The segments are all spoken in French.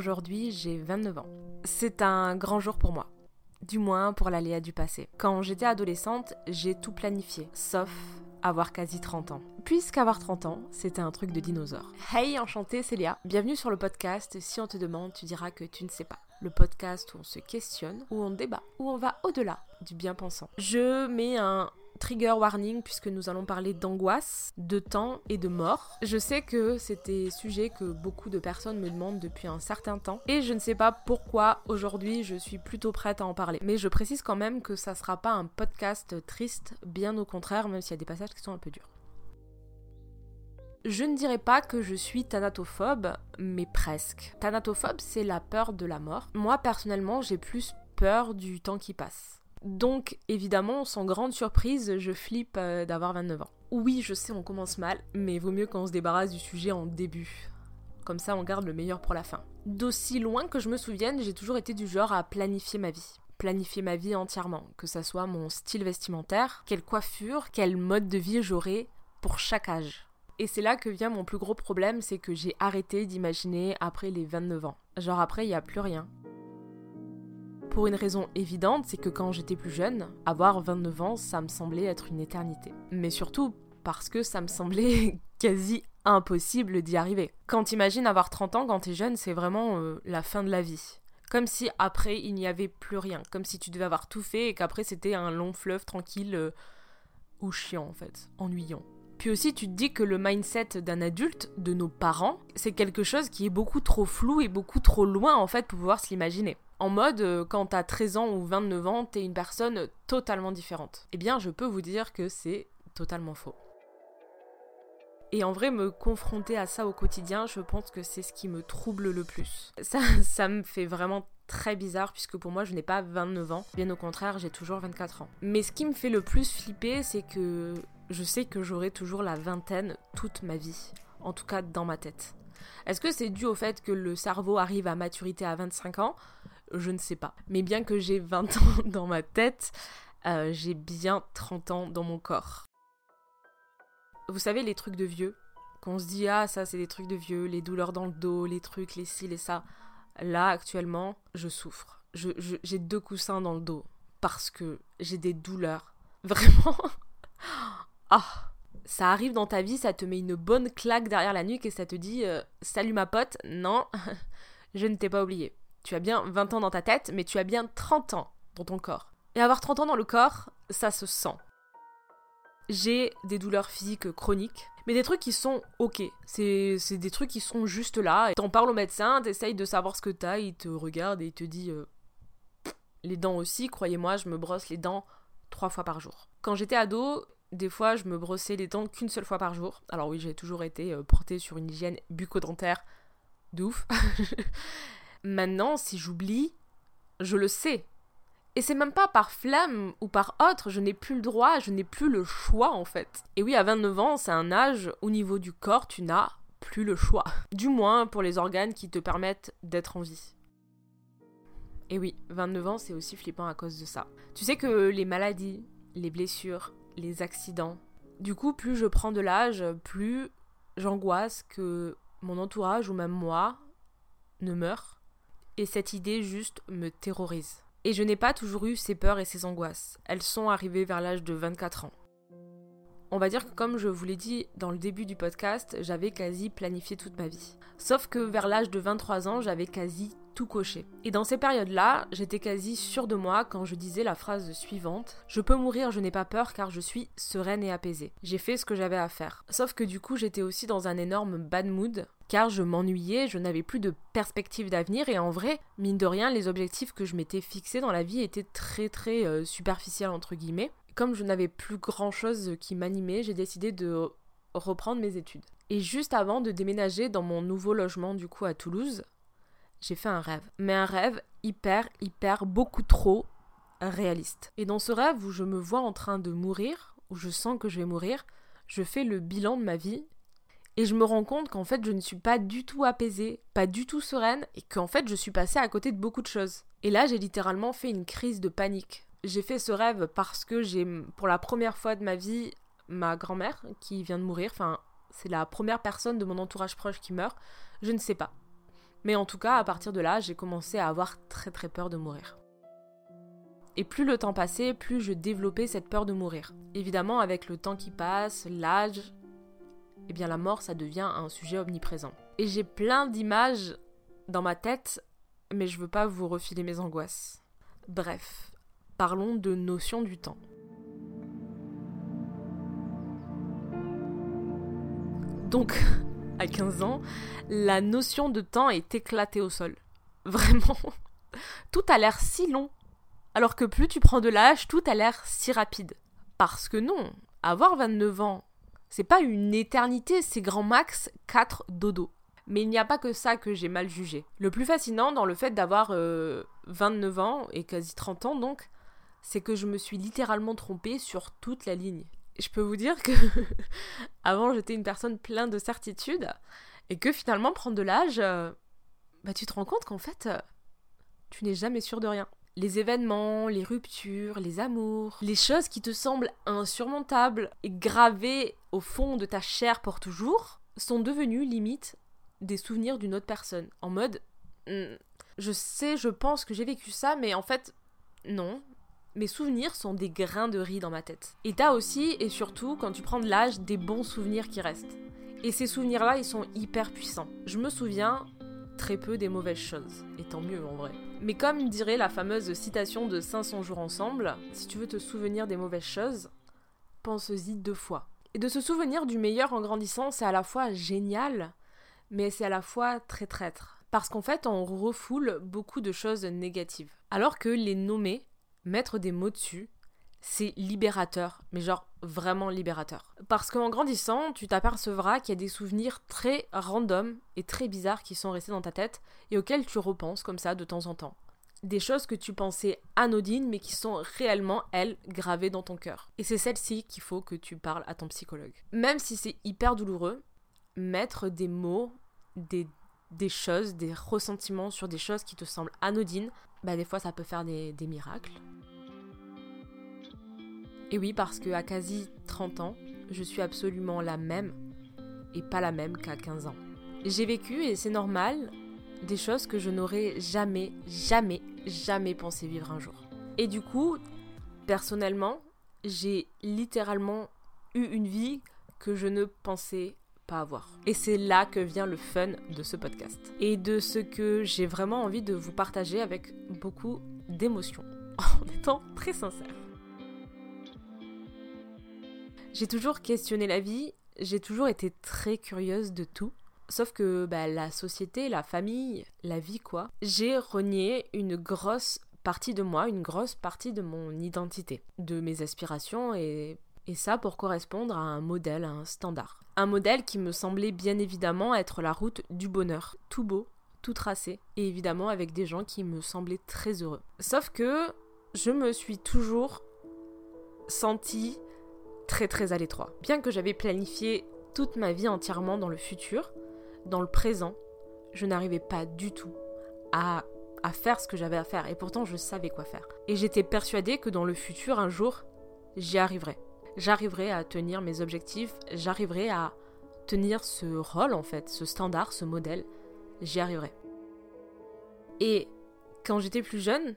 aujourd'hui j'ai 29 ans. C'est un grand jour pour moi, du moins pour l'aléa du passé. Quand j'étais adolescente, j'ai tout planifié, sauf avoir quasi 30 ans. Puisqu'avoir 30 ans, c'était un truc de dinosaure. Hey, enchantée, c'est Léa. Bienvenue sur le podcast « Si on te demande, tu diras que tu ne sais pas ». Le podcast où on se questionne, où on débat, où on va au-delà du bien-pensant. Je mets un trigger warning puisque nous allons parler d'angoisse, de temps et de mort. Je sais que c'était sujet que beaucoup de personnes me demandent depuis un certain temps et je ne sais pas pourquoi aujourd'hui je suis plutôt prête à en parler. Mais je précise quand même que ça sera pas un podcast triste, bien au contraire, même s'il y a des passages qui sont un peu durs. Je ne dirais pas que je suis thanatophobe, mais presque. Thanatophobe, c'est la peur de la mort. Moi, personnellement, j'ai plus peur du temps qui passe. Donc évidemment, sans grande surprise, je flippe d'avoir 29 ans. Oui, je sais, on commence mal, mais vaut mieux qu'on se débarrasse du sujet en début. Comme ça, on garde le meilleur pour la fin. D'aussi loin que je me souvienne, j'ai toujours été du genre à planifier ma vie. Planifier ma vie entièrement, que ça soit mon style vestimentaire, quelle coiffure, quel mode de vie j'aurai pour chaque âge. Et c'est là que vient mon plus gros problème, c'est que j'ai arrêté d'imaginer après les 29 ans. Genre après, il n'y a plus rien. Pour une raison évidente, c'est que quand j'étais plus jeune, avoir 29 ans, ça me semblait être une éternité. Mais surtout parce que ça me semblait quasi impossible d'y arriver. Quand t'imagines avoir 30 ans quand t'es jeune, c'est vraiment la fin de la vie. Comme si après, il n'y avait plus rien. Comme si tu devais avoir tout fait et qu'après, c'était un long fleuve tranquille ou chiant en fait, ennuyant. Puis aussi, tu te dis que le mindset d'un adulte, de nos parents, c'est quelque chose qui est beaucoup trop flou et beaucoup trop loin en fait pour pouvoir se l'imaginer. En mode, quand t'as 13 ans ou 29 ans, t'es une personne totalement différente. Eh bien, je peux vous dire que c'est totalement faux. Et en vrai, me confronter à ça au quotidien, je pense que c'est ce qui me trouble le plus. Ça me fait vraiment très bizarre, puisque pour moi, je n'ai pas 29 ans. Bien au contraire, j'ai toujours 24 ans. Mais ce qui me fait le plus flipper, c'est que je sais que j'aurai toujours la vingtaine toute ma vie. En tout cas, dans ma tête. Est-ce que c'est dû au fait que le cerveau arrive à maturité à 25 ans ? Je ne sais pas. Mais bien que j'ai 20 ans dans ma tête, j'ai bien 30 ans dans mon corps. Vous savez, les trucs de vieux, qu'on se dit « Ah, ça, c'est des trucs de vieux, les douleurs dans le dos, les trucs, les ci, les ça. » Là, actuellement, je souffre. J'ai 2 coussins dans le dos parce que j'ai des douleurs. Vraiment. Ah. Ça arrive dans ta vie, ça te met une bonne claque derrière la nuque et ça te dit « Salut ma pote, non, je ne t'ai pas oublié. » Tu as bien 20 ans dans ta tête, mais tu as bien 30 ans dans ton corps. Et avoir 30 ans dans le corps, ça se sent. J'ai des douleurs physiques chroniques, mais des trucs qui sont ok. C'est des trucs qui sont juste là. Et t'en parles au médecin, t'essayes de savoir ce que t'as, il te regarde et il te dit... Les dents aussi, croyez-moi, je me brosse les dents 3 fois par jour. Quand j'étais ado... Des fois, je me brossais les dents qu'une seule fois par jour. Alors oui, j'ai toujours été portée sur une hygiène bucco-dentaire de ouf. Maintenant, si j'oublie, je le sais. Et c'est même pas par flamme ou par autre, je n'ai plus le droit, je n'ai plus le choix en fait. Et oui, à 29 ans, c'est un âge, au niveau du corps, tu n'as plus le choix. Du moins pour les organes qui te permettent d'être en vie. Et oui, 29 ans, c'est aussi flippant à cause de ça. Tu sais que les maladies, les blessures... les accidents. Du coup, plus je prends de l'âge, plus j'angoisse que mon entourage ou même moi ne meure. Et cette idée juste me terrorise. Et je n'ai pas toujours eu ces peurs et ces angoisses. Elles sont arrivées vers l'âge de 24 ans. On va dire que comme je vous l'ai dit dans le début du podcast, j'avais quasi planifié toute ma vie. Sauf que vers l'âge de 23 ans, j'avais quasi tout coché. Et dans ces périodes-là, j'étais quasi sûre de moi quand je disais la phrase suivante « Je peux mourir, je n'ai pas peur car je suis sereine et apaisée. J'ai fait ce que j'avais à faire. » Sauf que du coup, j'étais aussi dans un énorme bad mood car je m'ennuyais, je n'avais plus de perspective d'avenir et en vrai, mine de rien, les objectifs que je m'étais fixés dans la vie étaient très superficiels entre guillemets. Comme je n'avais plus grand-chose qui m'animait, j'ai décidé de reprendre mes études. Et juste avant de déménager dans mon nouveau logement du coup à Toulouse, j'ai fait un rêve. Mais un rêve hyper, beaucoup trop réaliste. Et dans ce rêve où je me vois en train de mourir, où je sens que je vais mourir, je fais le bilan de ma vie et je me rends compte qu'en fait je ne suis pas du tout apaisée, pas du tout sereine et qu'en fait je suis passée à côté de beaucoup de choses. Et là j'ai littéralement fait une crise de panique. J'ai fait ce rêve parce que j'ai, pour la première fois de ma vie, ma grand-mère qui vient de mourir. Enfin, c'est la première personne de mon entourage proche qui meurt. Je ne sais pas. Mais en tout cas, à partir de là, j'ai commencé à avoir très très peur de mourir. Et plus le temps passait, plus je développais cette peur de mourir. Évidemment, avec le temps qui passe, l'âge, eh bien la mort, ça devient un sujet omniprésent. Et j'ai plein d'images dans ma tête, mais je veux pas vous refiler mes angoisses. Bref, parlons de notion du temps. Donc, à 15 ans, la notion de temps est éclatée au sol. Vraiment, tout a l'air si long. Alors que plus tu prends de l'âge, tout a l'air si rapide. Parce que non, avoir 29 ans, c'est pas une éternité, c'est grand max 4 dodo. Mais il n'y a pas que ça que j'ai mal jugé. Le plus fascinant dans le fait d'avoir 29 ans et quasi 30 ans donc, c'est que je me suis littéralement trompée sur toute la ligne. Je peux vous dire que avant j'étais une personne pleine de certitudes et que finalement prendre de l'âge, tu te rends compte qu'en fait, tu n'es jamais sûr de rien. Les événements, les ruptures, les amours, les choses qui te semblent insurmontables et gravées au fond de ta chair pour toujours sont devenues limite des souvenirs d'une autre personne. En mode, je pense que j'ai vécu ça, mais en fait, non. Mes souvenirs sont des grains de riz dans ma tête. Et t'as aussi, et surtout, quand tu prends de l'âge, des bons souvenirs qui restent. Et ces souvenirs-là, ils sont hyper puissants. Je me souviens très peu des mauvaises choses. Et tant mieux, en vrai. Mais comme dirait la fameuse citation de 500 jours ensemble, si tu veux te souvenir des mauvaises choses, pense-y 2 fois. Et de se souvenir du meilleur en grandissant, c'est à la fois génial, mais c'est à la fois très traître. Parce qu'en fait, on refoule beaucoup de choses négatives. Alors que les nommer, mettre des mots dessus, c'est libérateur, mais genre vraiment libérateur. Parce qu'en grandissant, tu t'apercevras qu'il y a des souvenirs très random et très bizarres qui sont restés dans ta tête et auxquels tu repenses comme ça de temps en temps. Des choses que tu pensais anodines mais qui sont réellement, elles, gravées dans ton cœur. Et c'est celle-ci qu'il faut que tu parles à ton psychologue. Même si c'est hyper douloureux, mettre des mots, des choses, des ressentiments sur des choses qui te semblent anodines, des fois ça peut faire des miracles. Et oui, parce qu'à quasi 30 ans, je suis absolument la même et pas la même qu'à 15 ans. J'ai vécu, et c'est normal, des choses que je n'aurais jamais, jamais, jamais pensé vivre un jour. Et du coup, personnellement, j'ai littéralement eu une vie que je ne pensais pas avoir. Et c'est là que vient le fun de ce podcast. Et de ce que j'ai vraiment envie de vous partager avec beaucoup d'émotion, en étant très sincère. J'ai toujours questionné la vie, j'ai toujours été très curieuse de tout. Sauf que la société, la famille, la vie quoi. J'ai renié une grosse partie de moi, une grosse partie de mon identité, de mes aspirations et ça pour correspondre à un modèle, à un standard. Un modèle qui me semblait bien évidemment être la route du bonheur, tout beau, tout tracé, et évidemment avec des gens qui me semblaient très heureux. Sauf que je me suis toujours sentie très très à l'étroit. Bien que j'avais planifié toute ma vie entièrement dans le futur, dans le présent, je n'arrivais pas du tout à faire ce que j'avais à faire et pourtant je savais quoi faire. Et j'étais persuadée que dans le futur, un jour, j'y arriverais. J'arriverais à tenir mes objectifs, j'arriverais à tenir ce rôle en fait, ce standard, ce modèle, j'y arriverais. Et quand j'étais plus jeune,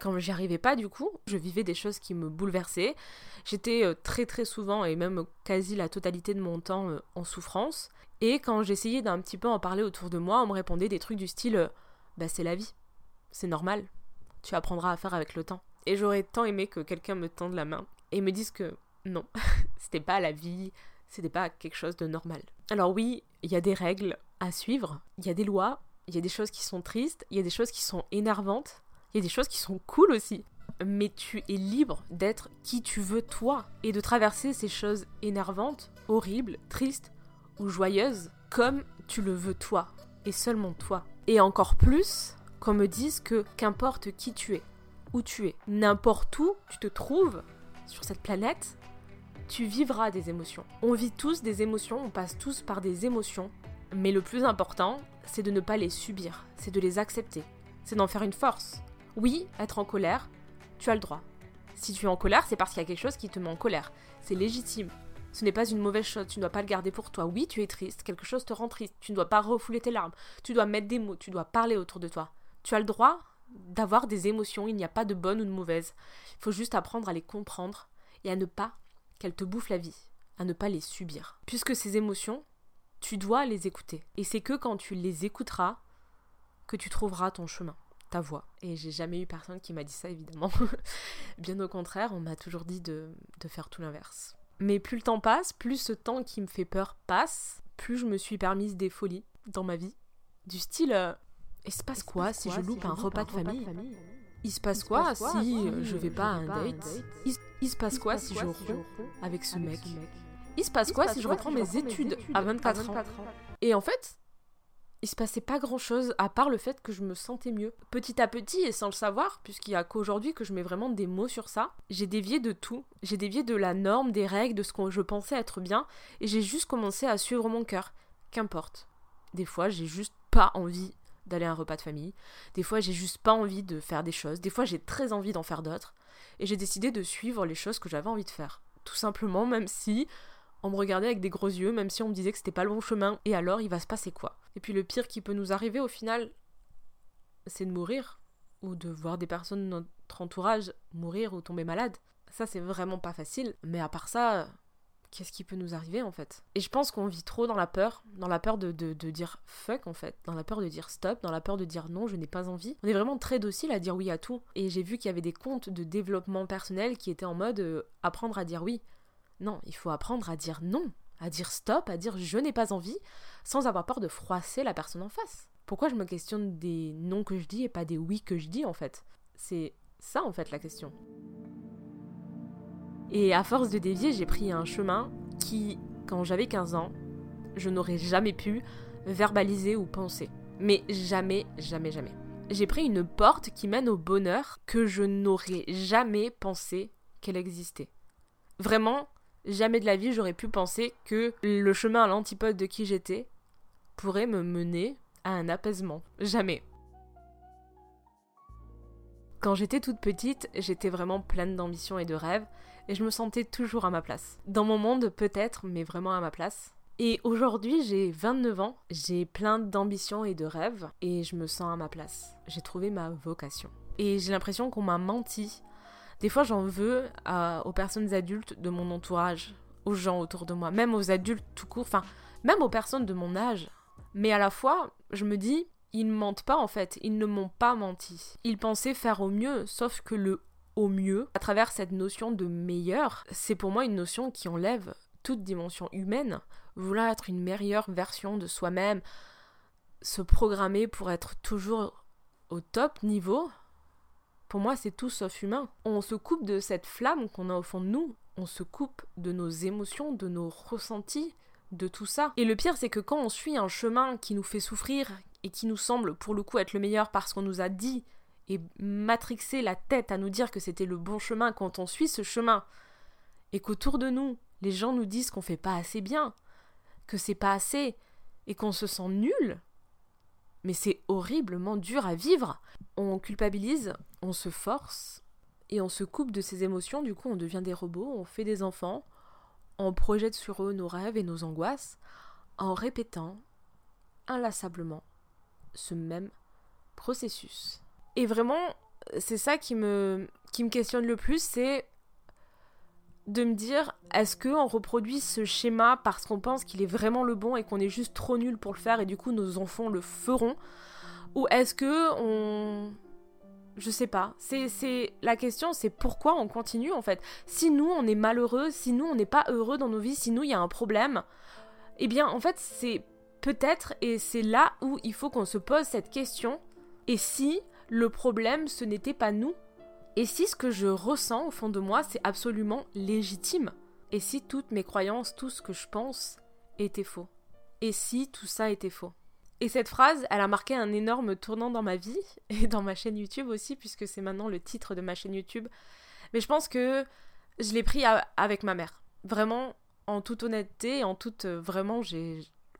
quand j'y arrivais pas du coup, je vivais des choses qui me bouleversaient. J'étais très très souvent et même quasi la totalité de mon temps en souffrance. Et quand j'essayais d'un petit peu en parler autour de moi, on me répondait des trucs du style « c'est la vie, c'est normal, tu apprendras à faire avec le temps ». Et j'aurais tant aimé que quelqu'un me tende la main et me dise que non, c'était pas la vie, c'était pas quelque chose de normal. Alors oui, il y a des règles à suivre, il y a des lois, il y a des choses qui sont tristes, il y a des choses qui sont énervantes. Il y a des choses qui sont cool aussi, mais tu es libre d'être qui tu veux toi et de traverser ces choses énervantes, horribles, tristes ou joyeuses comme tu le veux toi et seulement toi. Et encore plus qu'on me dise que qu'importe qui tu es, où tu es, n'importe où tu te trouves sur cette planète, tu vivras des émotions. On vit tous des émotions, on passe tous par des émotions, mais le plus important, c'est de ne pas les subir, c'est de les accepter, c'est d'en faire une force. Oui, être en colère, tu as le droit. Si tu es en colère, c'est parce qu'il y a quelque chose qui te met en colère. C'est légitime. Ce n'est pas une mauvaise chose, tu ne dois pas le garder pour toi. Oui, tu es triste, quelque chose te rend triste, tu ne dois pas refouler tes larmes, tu dois mettre des mots, tu dois parler autour de toi. Tu as le droit d'avoir des émotions, il n'y a pas de bonnes ou de mauvaises. Il faut juste apprendre à les comprendre et à ne pas qu'elles te bouffent la vie, à ne pas les subir. Puisque ces émotions, tu dois les écouter. Et c'est que quand tu les écouteras que tu trouveras ton chemin, ta voix. Et j'ai jamais eu personne qui m'a dit ça, évidemment. Bien au contraire, on m'a toujours dit de faire tout l'inverse. Mais plus le temps passe, plus ce temps qui me fait peur passe, plus je me suis permise des folies dans ma vie. Du style, il se passe quoi si je loupe un repas de famille ? Il se passe quoi si je vais pas à un date ? Il se passe quoi si je romps avec ce mec ? Il se passe quoi si je reprends mes études à 24 ans ? Et en fait, il se passait pas grand chose à part le fait que je me sentais mieux. Petit à petit et sans le savoir, puisqu'il y a qu'aujourd'hui que je mets vraiment des mots sur ça, j'ai dévié de tout. J'ai dévié de la norme, des règles, de ce que je pensais être bien et j'ai juste commencé à suivre mon cœur. Qu'importe. Des fois, j'ai juste pas envie d'aller à un repas de famille. Des fois, j'ai juste pas envie de faire des choses. Des fois, j'ai très envie d'en faire d'autres. Et j'ai décidé de suivre les choses que j'avais envie de faire. Tout simplement, même si on me regardait avec des gros yeux, même si on me disait que c'était pas le bon chemin. Et alors, il va se passer quoi ? Et puis le pire qui peut nous arriver au final, c'est de mourir, ou de voir des personnes de notre entourage mourir ou tomber malade. Ça, c'est vraiment pas facile. Mais à part ça, qu'est-ce qui peut nous arriver, en fait ? Et je pense qu'on vit trop dans la peur de dire fuck, en fait, dans la peur de dire stop, dans la peur de dire non, je n'ai pas envie. On est vraiment très docile à dire oui à tout. Et j'ai vu qu'il y avait des comptes de développement personnel qui étaient en mode apprendre à dire oui. Non, il faut apprendre à dire non, à dire stop, à dire je n'ai pas envie, sans avoir peur de froisser la personne en face. Pourquoi je me questionne des non que je dis et pas des oui que je dis, en fait ? C'est ça, en fait, la question. Et à force de dévier, j'ai pris un chemin qui, quand j'avais 15 ans, je n'aurais jamais pu verbaliser ou penser. Mais jamais, jamais, jamais. J'ai pris une porte qui mène au bonheur que je n'aurais jamais pensé qu'elle existait. Vraiment, jamais de la vie, j'aurais pu penser que le chemin à l'antipode de qui j'étais pourrait me mener à un apaisement. Jamais. Quand j'étais toute petite, j'étais vraiment pleine d'ambition et de rêves, et je me sentais toujours à ma place. Dans mon monde, peut-être, mais vraiment à ma place. Et aujourd'hui, j'ai 29 ans, j'ai plein d'ambition et de rêves, et je me sens à ma place. J'ai trouvé ma vocation. Et j'ai l'impression qu'on m'a menti. Des fois, j'en veux aux personnes adultes de mon entourage, aux gens autour de moi, même aux adultes tout court, enfin, même aux personnes de mon âge. Mais à la fois, je me dis, ils ne mentent pas en fait, ils ne m'ont pas menti. Ils pensaient faire au mieux, sauf que le au mieux, à travers cette notion de meilleur, c'est pour moi une notion qui enlève toute dimension humaine. Vouloir être une meilleure version de soi-même, se programmer pour être toujours au top niveau, pour moi, c'est tout sauf humain. On se coupe de cette flamme qu'on a au fond de nous. On se coupe de nos émotions, de nos ressentis, de tout ça. Et le pire, c'est que quand on suit un chemin qui nous fait souffrir et qui nous semble, pour le coup, être le meilleur parce qu'on nous a dit et matrixé la tête à nous dire que c'était le bon chemin, quand on suit ce chemin et qu'autour de nous, les gens nous disent qu'on fait pas assez bien, que c'est pas assez et qu'on se sent nul, mais c'est horriblement dur à vivre. On culpabilise, on se force et on se coupe de ses émotions. Du coup, on devient des robots, on fait des enfants, on projette sur eux nos rêves et nos angoisses en répétant inlassablement ce même processus. Et vraiment, c'est ça qui me questionne le plus, c'est de me dire, est-ce qu'on reproduit ce schéma parce qu'on pense qu'il est vraiment le bon et qu'on est juste trop nul pour le faire et du coup nos enfants le feront ? Ou est-ce que on... Je sais pas. La question, c'est pourquoi on continue en fait. Si nous on est malheureux, si nous on n'est pas heureux dans nos vies, si nous il y a un problème, eh bien en fait c'est peut-être, et c'est là où il faut qu'on se pose cette question, et si le problème ce n'était pas nous ? Et si ce que je ressens au fond de moi, c'est absolument légitime ? Et si toutes mes croyances, tout ce que je pense, était faux ? Et si tout ça était faux ? Et cette phrase, elle a marqué un énorme tournant dans ma vie, et dans ma chaîne YouTube aussi, puisque c'est maintenant le titre de ma chaîne YouTube. Mais je pense que je l'ai pris avec ma mère. Vraiment, en toute honnêteté, vraiment,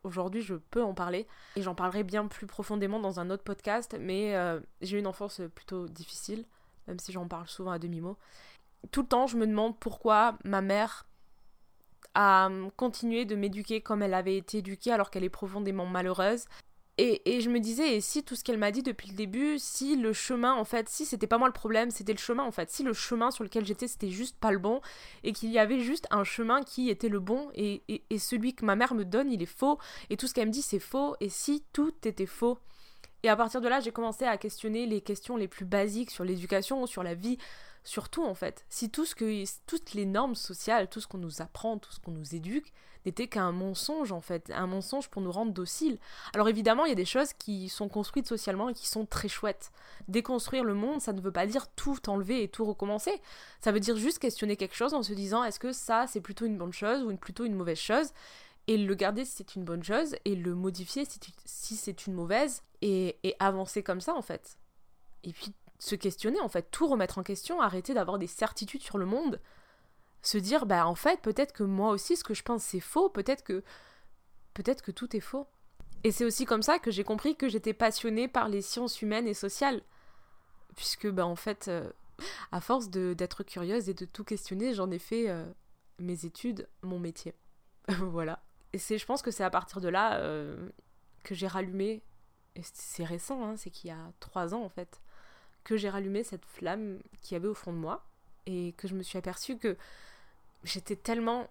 aujourd'hui, je peux en parler, et j'en parlerai bien plus profondément dans un autre podcast, mais j'ai eu une enfance plutôt difficile, même si j'en parle souvent à demi-mot. Tout le temps, je me demande pourquoi ma mère à continuer de m'éduquer comme elle avait été éduquée alors qu'elle est profondément malheureuse. Et je me disais, et si tout ce qu'elle m'a dit depuis le début, si le chemin, en fait, si c'était pas moi le problème, c'était le chemin, en fait, si le chemin sur lequel j'étais, c'était juste pas le bon, et qu'il y avait juste un chemin qui était le bon, et celui que ma mère me donne, il est faux, et tout ce qu'elle me dit, c'est faux, et si tout était faux. Et à partir de là, j'ai commencé à questionner les questions les plus basiques sur l'éducation, sur la vie, sur tout, en fait. Si toutes les normes sociales, tout ce qu'on nous apprend, tout ce qu'on nous éduque, n'était qu'un mensonge en fait, un mensonge pour nous rendre dociles. Alors évidemment, il y a des choses qui sont construites socialement et qui sont très chouettes. Déconstruire le monde, ça ne veut pas dire tout enlever et tout recommencer. Ça veut dire juste questionner quelque chose en se disant est-ce que ça c'est plutôt une bonne chose ou plutôt une mauvaise chose, et le garder si c'est une bonne chose et le modifier si c'est une mauvaise, et avancer comme ça en fait. Et puis se questionner en fait, tout remettre en question, arrêter d'avoir des certitudes sur le monde. Se dire, bah en fait, peut-être que moi aussi, ce que je pense, c'est faux, peut-être que tout est faux. Et c'est aussi comme ça que j'ai compris que j'étais passionnée par les sciences humaines et sociales. Puisque, bah en fait, à force d'être curieuse et de tout questionner, j'en ai fait mes études, mon métier. Voilà. Et je pense que c'est à partir de là que j'ai rallumé, et c'est récent, hein, c'est qu'il y a 3 ans en fait, que j'ai rallumé cette flamme qu'il y avait au fond de moi, et que je me suis aperçue que j'étais tellement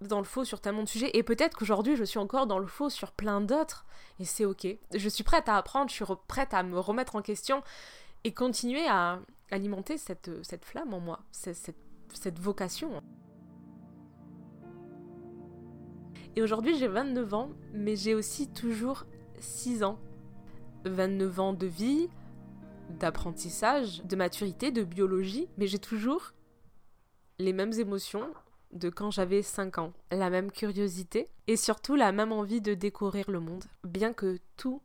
dans le faux sur tellement de sujets, et peut-être qu'aujourd'hui je suis encore dans le faux sur plein d'autres, et c'est ok. Je suis prête à apprendre, je suis prête à me remettre en question et continuer à alimenter cette flamme en moi, cette vocation. Et aujourd'hui j'ai 29 ans, mais j'ai aussi toujours 6 ans. 29 ans de vie, d'apprentissage, de maturité, de biologie, mais j'ai toujours les mêmes émotions de quand j'avais 5 ans, la même curiosité et surtout la même envie de découvrir le monde, bien que tout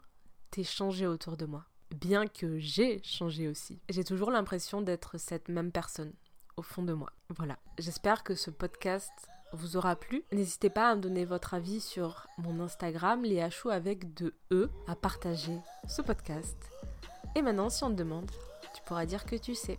ait changé autour de moi, bien que j'ai changé aussi. J'ai toujours l'impression d'être cette même personne au fond de moi. Voilà, j'espère que ce podcast vous aura plu. N'hésitez pas à me donner votre avis sur mon Instagram, leshou avec 2 E, à partager ce podcast. Et maintenant, si on te demande, tu pourras dire que tu sais.